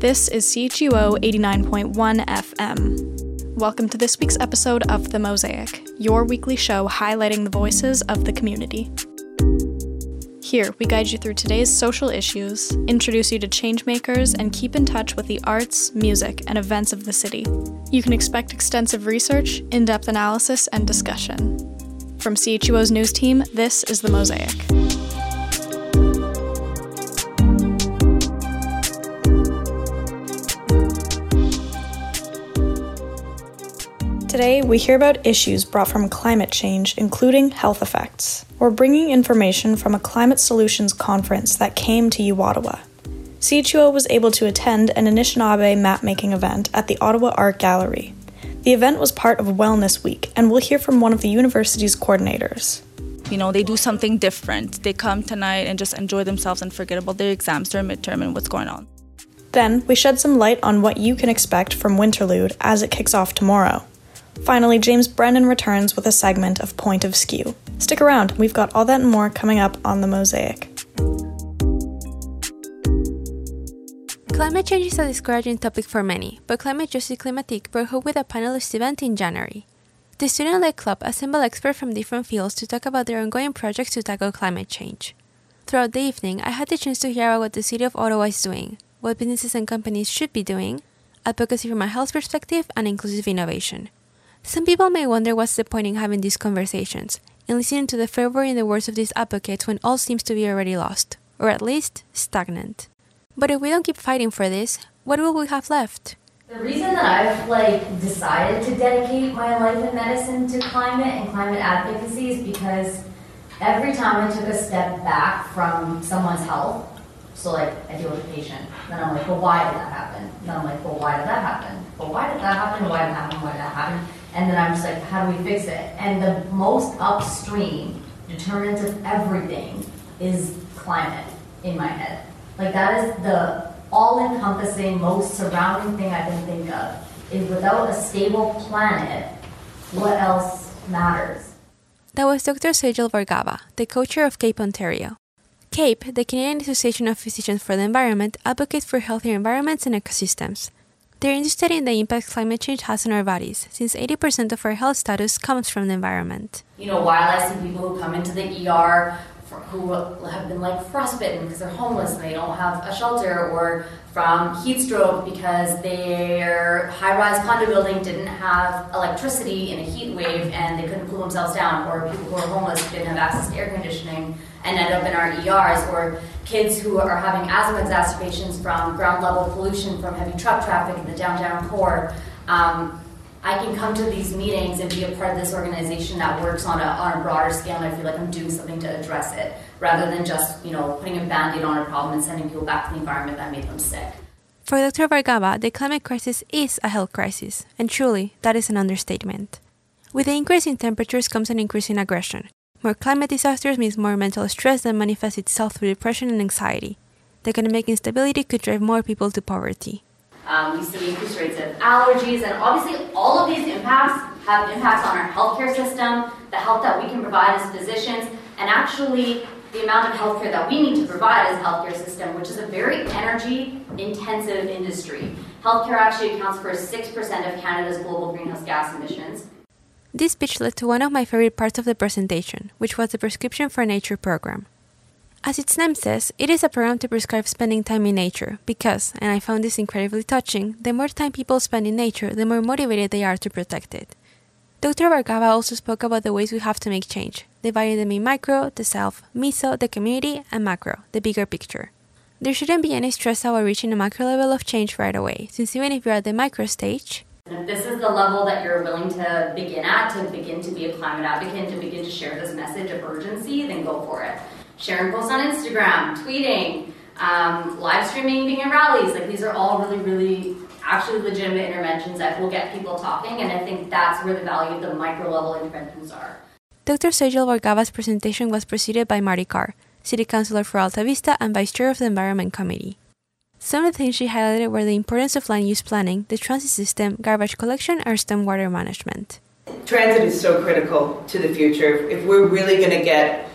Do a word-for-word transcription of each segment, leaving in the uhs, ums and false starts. This is C H U O eighty-nine point one F M. Welcome to this week's episode of The Mosaic, your weekly show highlighting the voices of the community. Here, we guide you through today's social issues, introduce you to changemakers, and keep in touch with the arts, music, and events of the city. You can expect extensive research, in-depth analysis, and discussion. From C H U O's news team, this is The Mosaic. Today, we hear about issues brought from climate change, including health effects. We're bringing information from a climate solutions conference that came to uOttawa. C H U O was able to attend an Anishinaabe map-making event at the Ottawa Art Gallery. The event was part of Wellness Week, and we'll hear from one of the university's coordinators. You know, they do something different. They come tonight and just enjoy themselves and forget about their exams, their midterm, and what's going on. Then, we shed some light on what you can expect from Winterlude as it kicks off tomorrow. Finally, James Brennan returns with a segment of Point of Skew. Stick around, we've got all that and more coming up on The Mosaic. Climate change is a discouraging topic for many, but Climate Justice Climatique brought home with a panelist event in January. The student-led club assembled experts from different fields to talk about their ongoing projects to tackle climate change. Throughout the evening, I had the chance to hear about what the city of Ottawa is doing, what businesses and companies should be doing, advocacy from a health perspective, and inclusive innovation. Some people may wonder what's the point in having these conversations, in listening to the fervor in the words of these advocates when all seems to be already lost, or at least stagnant. But if we don't keep fighting for this, what will we have left? The reason that I've like decided to dedicate my life in medicine to climate and climate advocacy is because every time I took a step back from someone's health, so like I deal with a patient, then I'm like, well, why did that happen? Then I'm like, well, why did that happen? Well, why did that happen? Why did that happen? Why did that happen? And then I'm just like, how do we fix it? And the most upstream determinant of everything is climate in my head. Like that is the all-encompassing, most surrounding thing I can think of. Is without a stable planet, what else matters? That was Doctor Sejal Bhargava, the co-chair of CAPE Ontario. CAPE, the Canadian Association of Physicians for the Environment, advocates for healthier environments and ecosystems. They're interested in the impact climate change has on our bodies, since eighty percent of our health status comes from the environment. You know, while I see people who come into the E R for, who have been like frostbitten because they're homeless and they don't have a shelter, or from heat stroke because their high-rise condo building didn't have electricity in a heat wave and they couldn't cool themselves down, or people who are homeless didn't have access to air conditioning and end up in our E Rs, or kids who are having asthma exacerbations from ground-level pollution from heavy truck traffic in the downtown core. Um, I can come to these meetings and be a part of this organization that works on a, on a broader scale, and I feel like I'm doing something to address it, rather than just, you know, putting a Band-Aid on a problem and sending people back to the environment that made them sick. For Doctor Vergara, the climate crisis is a health crisis, and truly, that is an understatement. With the increase in temperatures comes an increase in aggression. More climate disasters means more mental stress that manifests itself through depression and anxiety. The economic instability could drive more people to poverty. Um, we see increased rates of allergies, and obviously all of these impacts have impacts on our healthcare system, the help that we can provide as physicians, and actually the amount of healthcare that we need to provide as a healthcare system, which is a very energy-intensive industry. Healthcare actually accounts for six percent of Canada's global greenhouse gas emissions. This speech led to one of my favorite parts of the presentation, which was the Prescription for Nature program. As its name says, it is a program to prescribe spending time in nature because, and I found this incredibly touching, the more time people spend in nature, the more motivated they are to protect it. Doctor Bhargava also spoke about the ways we have to make change, dividing them in micro, the self, meso, the community, and macro, the bigger picture. There shouldn't be any stress about reaching a macro level of change right away, since even if you're at the micro stage, if this is the level that you're willing to begin at, to begin to be a climate advocate, to begin to share this message of urgency, then go for it. Sharing posts on Instagram, tweeting, um, live streaming, being in rallies, like these are all really, really actually legitimate interventions that will get people talking, and I think that's where the value of the micro-level interventions are. Doctor Sejal Bhargava's presentation was preceded by Marty Carr, City Councillor for Alta Vista and Vice Chair of the Environment Committee. Some of the things she highlighted were the importance of land use planning, the transit system, garbage collection, or stormwater management. Transit is so critical to the future. If we're really going to get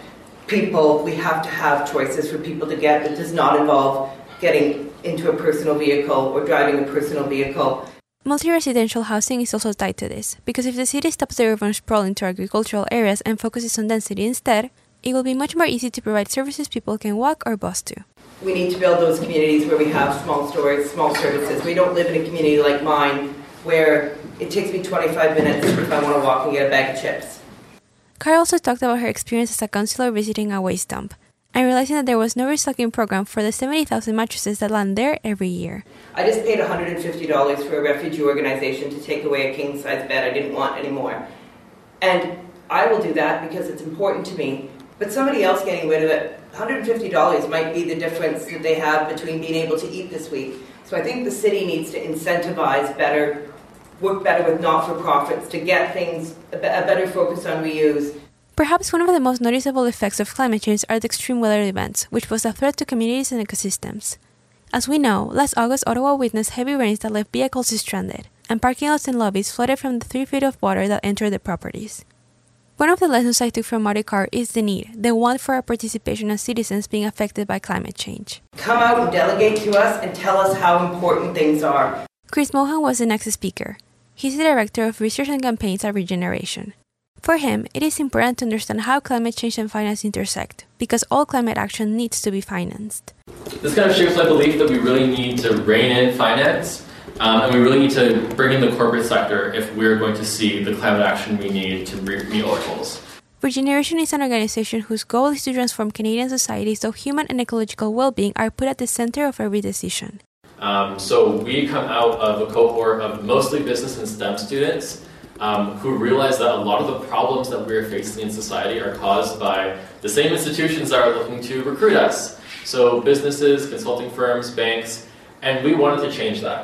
people, we have to have choices for people to get that does not involve getting into a personal vehicle or driving a personal vehicle. Multi-residential housing is also tied to this, because if the city stops the urban sprawl into agricultural areas and focuses on density instead, it will be much more easy to provide services people can walk or bus to. We need to build those communities where we have small stores, small services. We don't live in a community like mine where it takes me twenty-five minutes if I want to walk and get a bag of chips. Carr also talked about her experience as a councillor visiting a waste dump and realizing that there was no restocking program for the seventy thousand mattresses that land there every year. I just paid one hundred fifty dollars for a refugee organization to take away a king-size bed I didn't want anymore. And I will do that because it's important to me. But somebody else getting rid of it, one hundred fifty dollars might be the difference that they have between being able to eat this week. So I think the city needs to incentivize better, work better with not-for-profits to get things, a better focus on reuse. Perhaps one of the most noticeable effects of climate change are the extreme weather events, which pose a threat to communities and ecosystems. As we know, last August, Ottawa witnessed heavy rains that left vehicles stranded, and parking lots and lobbies flooded from the three feet of water that entered the properties. One of the lessons I took from Marty Carr is the need, the want for our participation as citizens being affected by climate change. Come out and delegate to us and tell us how important things are. Chris Mohan was the next speaker. He's the director of research and campaigns at Re_Generation. For him, it is important to understand how climate change and finance intersect, because all climate action needs to be financed. This kind of shapes my belief that we really need to rein in finance, um, and we really need to bring in the corporate sector if we're going to see the climate action we need to meet our goals. Re_Generation is an organization whose goal is to transform Canadian society so human and ecological well-being are put at the center of every decision. Um, so we come out of a cohort of mostly business and STEM students Um, who realize that a lot of the problems that we're facing in society are caused by the same institutions that are looking to recruit us. So businesses, consulting firms, banks, and we wanted to change that.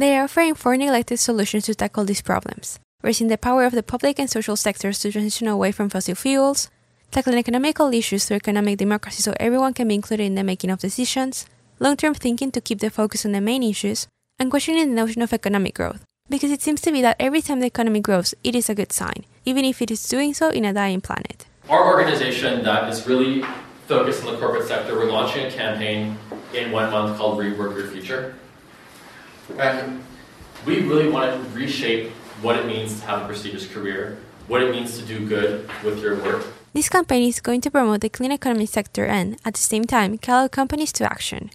They are offering four neglected solutions to tackle these problems: raising the power of the public and social sectors to transition away from fossil fuels, tackling economical issues through economic democracy so everyone can be included in the making of decisions, long-term thinking to keep the focus on the main issues, and questioning the notion of economic growth. Because it seems to be that every time the economy grows, it is a good sign, even if it is doing so in a dying planet. Our organization that is really focused on the corporate sector, we're launching a campaign in one month called Rework Your Future. And we really want to reshape what it means to have a prestigious career, what it means to do good with your work. This campaign is going to promote the clean economy sector and, at the same time, call out companies to action.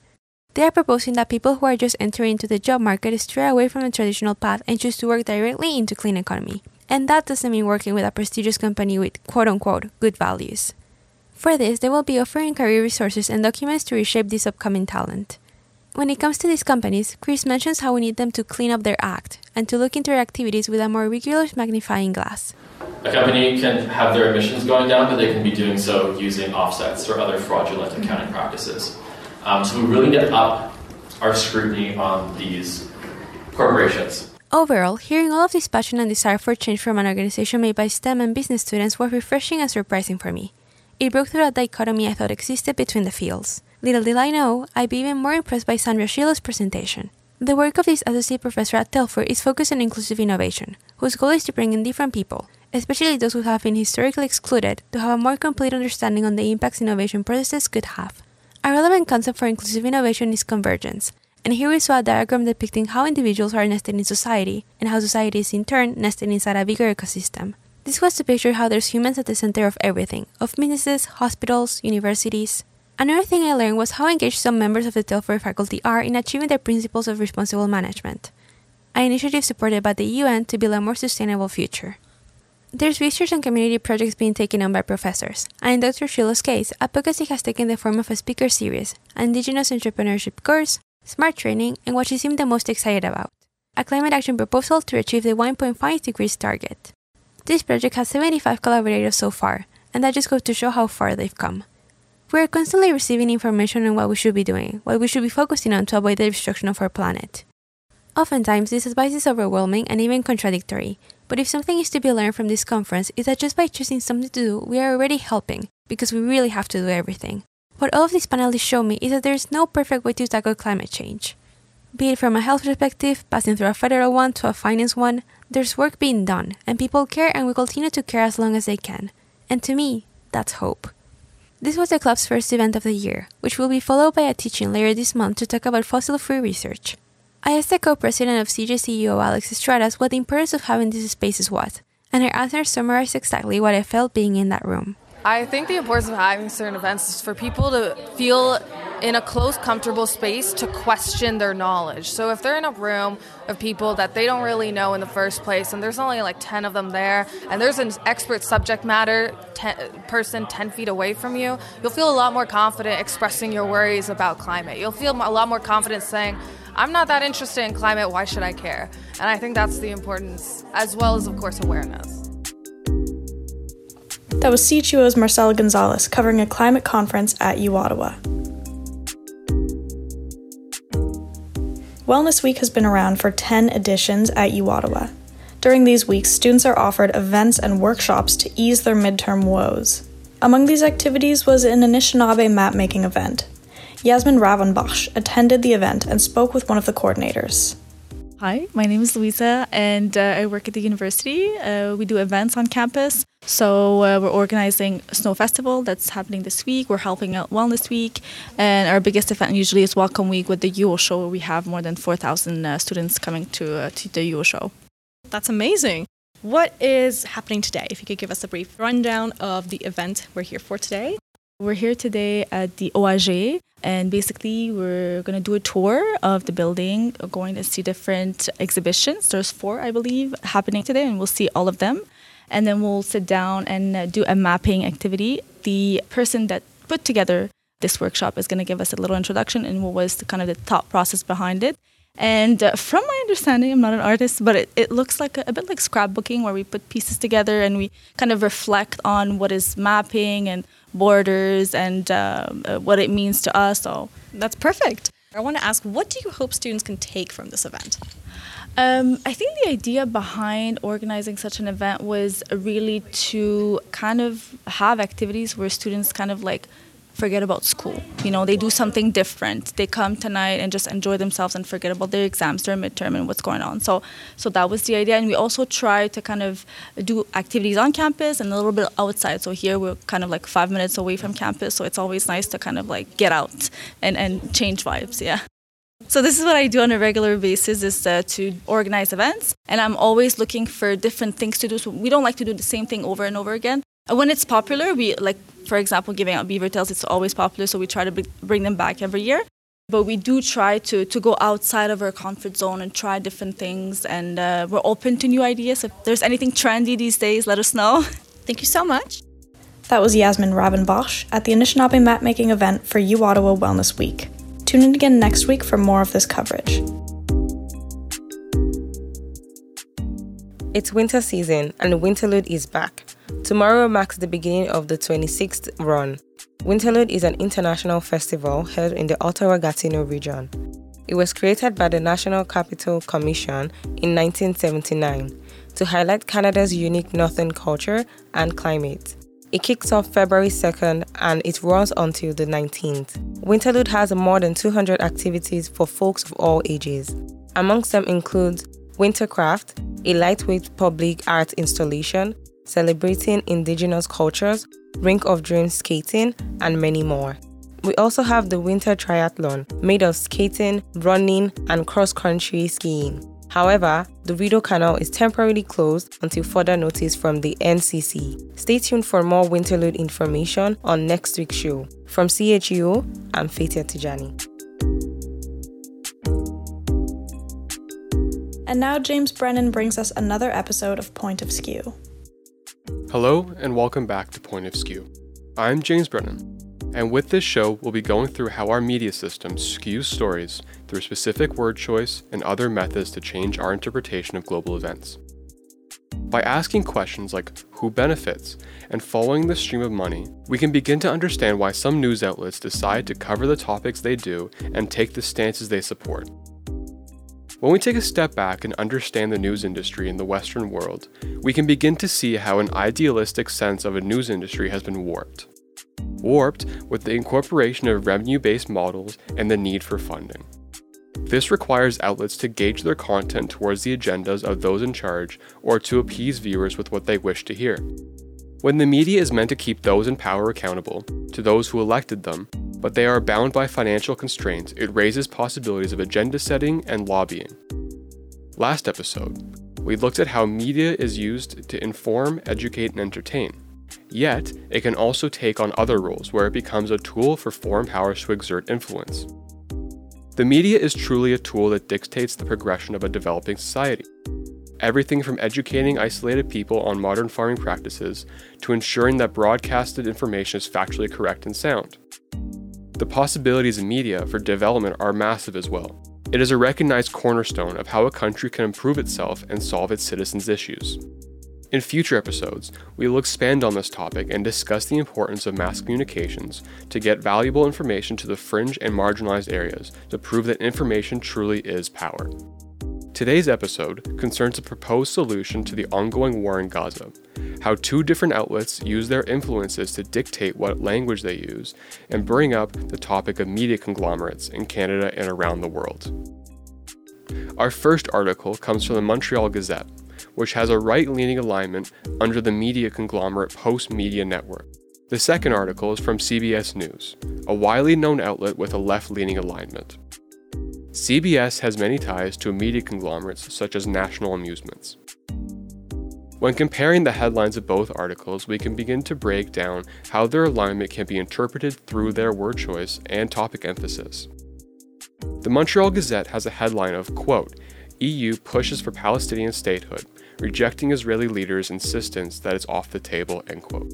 They are proposing that people who are just entering into the job market stray away from the traditional path and choose to work directly into clean economy. And that doesn't mean working with a prestigious company with quote-unquote good values. For this, they will be offering career resources and documents to reshape this upcoming talent. When it comes to these companies, Chris mentions how we need them to clean up their act and to look into their activities with a more regular magnifying glass. A company can have their emissions going down, but they can be doing so using offsets or other fraudulent accounting practices. Um, so we really need to up our scrutiny on these corporations. Overall, hearing all of this passion and desire for change from an organization made by STEM and business students was refreshing and surprising for me. It broke through a dichotomy I thought existed between the fields. Little did I know, I'd be even more impressed by Sandra Shiloh's presentation. The work of this associate professor at Telfer is focused on inclusive innovation, whose goal is to bring in different people, especially those who have been historically excluded, to have a more complete understanding on the impacts innovation processes could have. A relevant concept for inclusive innovation is convergence, and here we saw a diagram depicting how individuals are nested in society, and how society is in turn nested inside a bigger ecosystem. This was to picture how there's humans at the center of everything, of businesses, hospitals, universities. Another thing I learned was how engaged some members of the Telfer faculty are in achieving their principles of responsible management, an initiative supported by the U N to build a more sustainable future. There's research and community projects being taken on by professors, and in Doctor Shiloh's case, advocacy has taken the form of a speaker series, an indigenous entrepreneurship course, smart training, and what she seemed the most excited about, a climate action proposal to achieve the one point five degrees target. This project has seventy-five collaborators so far, and that just goes to show how far they've come. We are constantly receiving information on what we should be doing, what we should be focusing on to avoid the destruction of our planet. Oftentimes, this advice is overwhelming and even contradictory, but if something is to be learned from this conference, it's that just by choosing something to do, we are already helping, because we really have to do everything. What all of these panelists show me is that there is no perfect way to tackle climate change. Be it from a health perspective, passing through a federal one to a finance one, there's work being done, and people care and will continue to care as long as they can. And to me, that's hope. This was the club's first event of the year, which will be followed by a teach-in later this month to talk about fossil-free research. I asked the co-president of C J C U O, Alex Estrada, what the importance of having these spaces was, and her answer summarized exactly what I felt being in that room. I think the importance of having certain events is for people to feel in a close, comfortable space to question their knowledge. So if they're in a room of people that they don't really know in the first place, and there's only like ten of them there, and there's an expert subject matter ten, person ten feet away from you, you'll feel a lot more confident expressing your worries about climate. You'll feel a lot more confident saying, I'm not that interested in climate, why should I care? And I think that's the importance, as well as, of course, awareness. That was C H U O's Marcela Gonzalez covering a climate conference at uOttawa. Wellness Week has been around for ten editions at uOttawa. During these weeks, students are offered events and workshops to ease their midterm woes. Among these activities was an Anishinaabe map-making event. Yasaman Ravanbakhsh attended the event and spoke with one of the coordinators. Hi, my name is Louisa, and uh, I work at the university. Uh, we do events on campus. So uh, we're organizing a snow festival that's happening this week. We're helping out Wellness Week. And our biggest event usually is Welcome Week with the U O show, where we have more than four thousand uh, students coming to, uh, to the U O show. That's amazing. What is happening today? If you could give us a brief rundown of the event we're here for today. We're here today at the O A G, and basically we're going to do a tour of the building, going to see different exhibitions. There's four, I believe, happening today, and we'll see all of them. And then we'll sit down and do a mapping activity. The person that put together this workshop is going to give us a little introduction and what was the kind of the thought process behind it. And uh, from my understanding, I'm not an artist, but it, it looks like a, a bit like scrapbooking, where we put pieces together and we kind of reflect on what is mapping and borders and uh, what it means to us. So that's perfect. I want to ask, what do you hope students can take from this event? Um, I think the idea behind organizing such an event was really to kind of have activities where students kind of like forget about school. You know, they do something different. They come tonight and just enjoy themselves and forget about their exams, their midterm, and what's going on. So, so that was the idea. And we also try to kind of do activities on campus and a little bit outside. So here we're kind of like five minutes away from campus. So it's always nice to kind of like get out and, and change vibes. Yeah. So this is what I do on a regular basis, is uh, to organize events. And I'm always looking for different things to do. So we don't like to do the same thing over and over again. And when it's popular, we like, for example, giving out beaver tails, it's always popular. So we try to b- bring them back every year. But we do try to, to go outside of our comfort zone and try different things. And uh, we're open to new ideas. If there's anything trendy these days, let us know. Thank you so much. That was Yasaman Ravanbakhsh at the Anishinaabe map-making event for uOttawa Wellness Week. Tune in again next week for more of this coverage. It's winter season and Winterlude is back. Tomorrow marks the beginning of the twenty-sixth run. Winterlude is an international festival held in the Ottawa-Gatineau region. It was created by the National Capital Commission in nineteen seventy-nine to highlight Canada's unique northern culture and climate. It kicks off February second and it runs until the nineteenth. Winterlude has more than two hundred activities for folks of all ages. Amongst them includes Wintercraft, a lightweight public art installation celebrating Indigenous cultures, Rink of Dreams skating, and many more. We also have the Winter Triathlon, made of skating, running, and cross-country skiing. However, the Rideau Canal is temporarily closed until further notice from the N C C. Stay tuned for more Winterlude information on next week's show. From C H U O, I'm Fathia Tijani. And now James Brennan brings us another episode of Point of Skew. Hello and welcome back to Point of Skew. I'm James Brennan, and with this show we'll be going through how our media system skews stories through specific word choice and other methods to change our interpretation of global events. By asking questions like who benefits and following the stream of money, we can begin to understand why some news outlets decide to cover the topics they do and take the stances they support. When we take a step back and understand the news industry in the Western world, we can begin to see how an idealistic sense of a news industry has been warped. Warped with the incorporation of revenue-based models and the need for funding. This requires outlets to gauge their content towards the agendas of those in charge or to appease viewers with what they wish to hear. when the media is meant to keep those in power accountable to those who elected them, but they are bound by financial constraints, it raises possibilities of agenda setting and lobbying. Last episode, we looked at how media is used to inform, educate, and entertain. Yet, it can also take on other roles where it becomes a tool for foreign powers to exert influence. The media is truly a tool that dictates the progression of a developing society. Everything from educating isolated people on modern farming practices to ensuring that broadcasted information is factually correct and sound. The possibilities in media for development are massive as well. It is a recognized cornerstone of how a country can improve itself and solve its citizens' issues. In future episodes, we will expand on this topic and discuss the importance of mass communications to get valuable information to the fringe and marginalized areas to prove that information truly is power. Today's episode concerns a proposed solution to the ongoing war in Gaza, how two different outlets use their influences to dictate what language they use, and bring up the topic of media conglomerates in Canada and around the world. Our first article comes from the Montreal Gazette, which has a right-leaning alignment under the media conglomerate Postmedia Network. The second article is from C B S News, a widely known outlet with a left-leaning alignment. C B S has many ties to media conglomerates such as National Amusements. When comparing the headlines of both articles, we can begin to break down how their alignment can be interpreted through their word choice and topic emphasis. The Montreal Gazette has a headline of, quote, E U pushes for Palestinian statehood, rejecting Israeli leaders' insistence that it's off the table, end quote.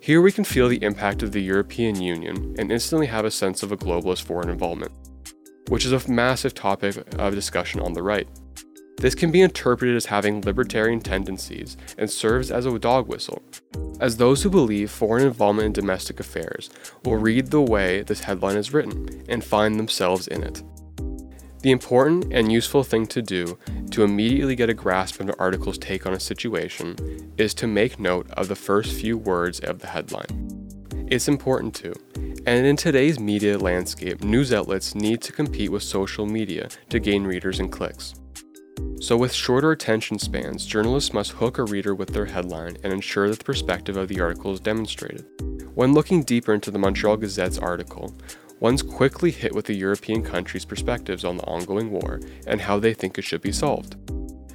Here we can feel the impact of the European Union and instantly have a sense of a globalist foreign involvement, which is a massive topic of discussion on the right. This can be interpreted as having libertarian tendencies and serves as a dog whistle, as those who believe foreign involvement in domestic affairs will read the way this headline is written and find themselves in it. The important and useful thing to do to immediately get a grasp of an article's take on a situation is to make note of the first few words of the headline. It's important too, and in today's media landscape, news outlets need to compete with social media to gain readers and clicks. So with shorter attention spans, journalists must hook a reader with their headline and ensure that the perspective of the article is demonstrated. When looking deeper into the Montreal Gazette's article, one's quickly hit with the European countries' perspectives on the ongoing war and how they think it should be solved.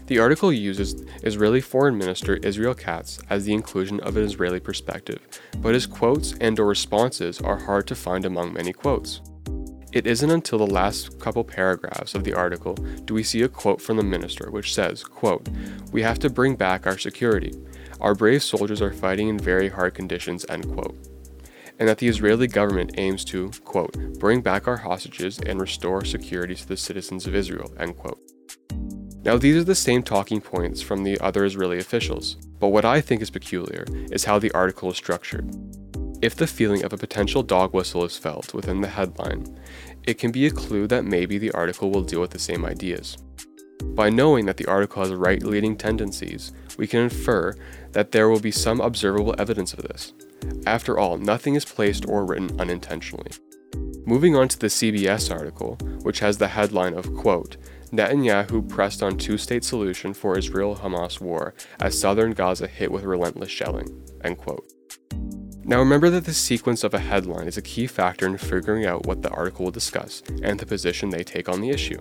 The article uses Israeli Foreign Minister Israel Katz as the inclusion of an Israeli perspective, but his quotes and or responses are hard to find among many quotes. It isn't until the last couple paragraphs of the article do we see a quote from the minister which says, quote, "We have to bring back our security. Our brave soldiers are fighting in very hard conditions," end quote. And that the Israeli government aims to, quote, "bring back our hostages and restore security to the citizens of Israel," end quote. Now these are the same talking points from the other Israeli officials, but what I think is peculiar is how the article is structured. If the feeling of a potential dog whistle is felt within the headline, it can be a clue that maybe the article will deal with the same ideas. By knowing that the article has right-leaning tendencies, we can infer that there will be some observable evidence of this. After all, nothing is placed or written unintentionally. Moving on to the C B S article, which has the headline of, quote, "Netanyahu pressed on two-state solution for Israel-Hamas war as southern Gaza hit with relentless shelling," end quote. Now remember that the sequence of a headline is a key factor in figuring out what the article will discuss and the position they take on the issue.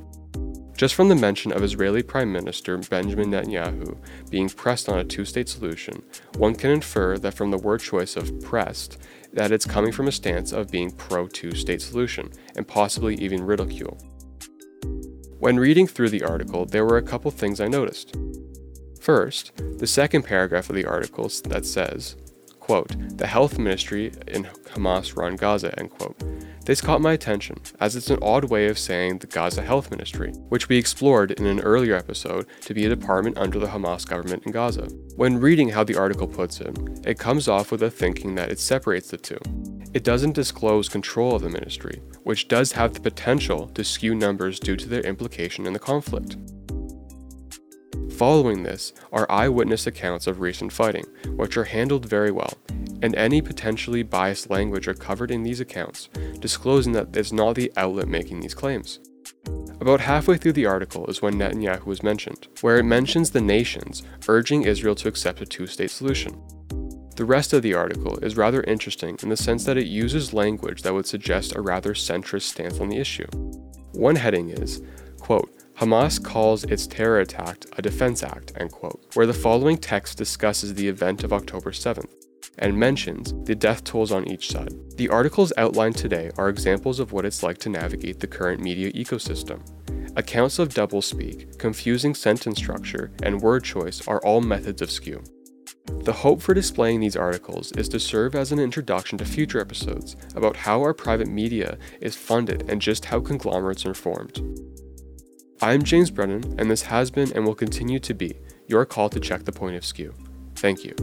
Just from the mention of Israeli Prime Minister Benjamin Netanyahu being pressed on a two-state solution, one can infer that from the word choice of pressed, that it's coming from a stance of being pro-two-state solution, and possibly even ridicule. When reading through the article, there were a couple things I noticed. First, the second paragraph of the article that says, quote, "The health ministry in Hamas-run Gaza," end quote. This caught my attention, as it's an odd way of saying the Gaza Health Ministry, which we explored in an earlier episode to be a department under the Hamas government in Gaza. When reading how the article puts it, it comes off with a thinking that it separates the two. It doesn't disclose control of the ministry, which does have the potential to skew numbers due to their implication in the conflict. Following this are eyewitness accounts of recent fighting, which are handled very well, and any potentially biased language are covered in these accounts, disclosing that it's not the outlet making these claims. About halfway through the article is when Netanyahu is mentioned, where it mentions the nations urging Israel to accept a two-state solution. The rest of the article is rather interesting in the sense that it uses language that would suggest a rather centrist stance on the issue. One heading is, quote, Hamas calls its terror attack a defense act, end quote, where the following text discusses the event of October seventh and mentions the death tolls on each side. The articles outlined today are examples of what it's like to navigate the current media ecosystem. Accounts of doublespeak, confusing sentence structure, and word choice are all methods of skew. The hope for displaying these articles is to serve as an introduction to future episodes about how our private media is funded and just how conglomerates are formed. I'm James Brennan, and this has been and will continue to be your call to check the point of skew. Thank you.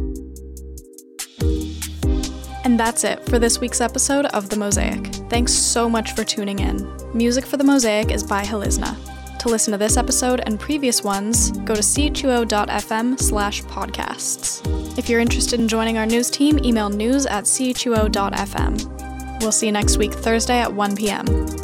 And that's it for this week's episode of The Mosaic. Thanks so much for tuning in. Music for The Mosaic is by Helizna. To listen to this episode and previous ones, go to chuo.fm slash podcasts. If you're interested in joining our news team, email news at chuo.fm. We'll see you next week, Thursday at one p.m.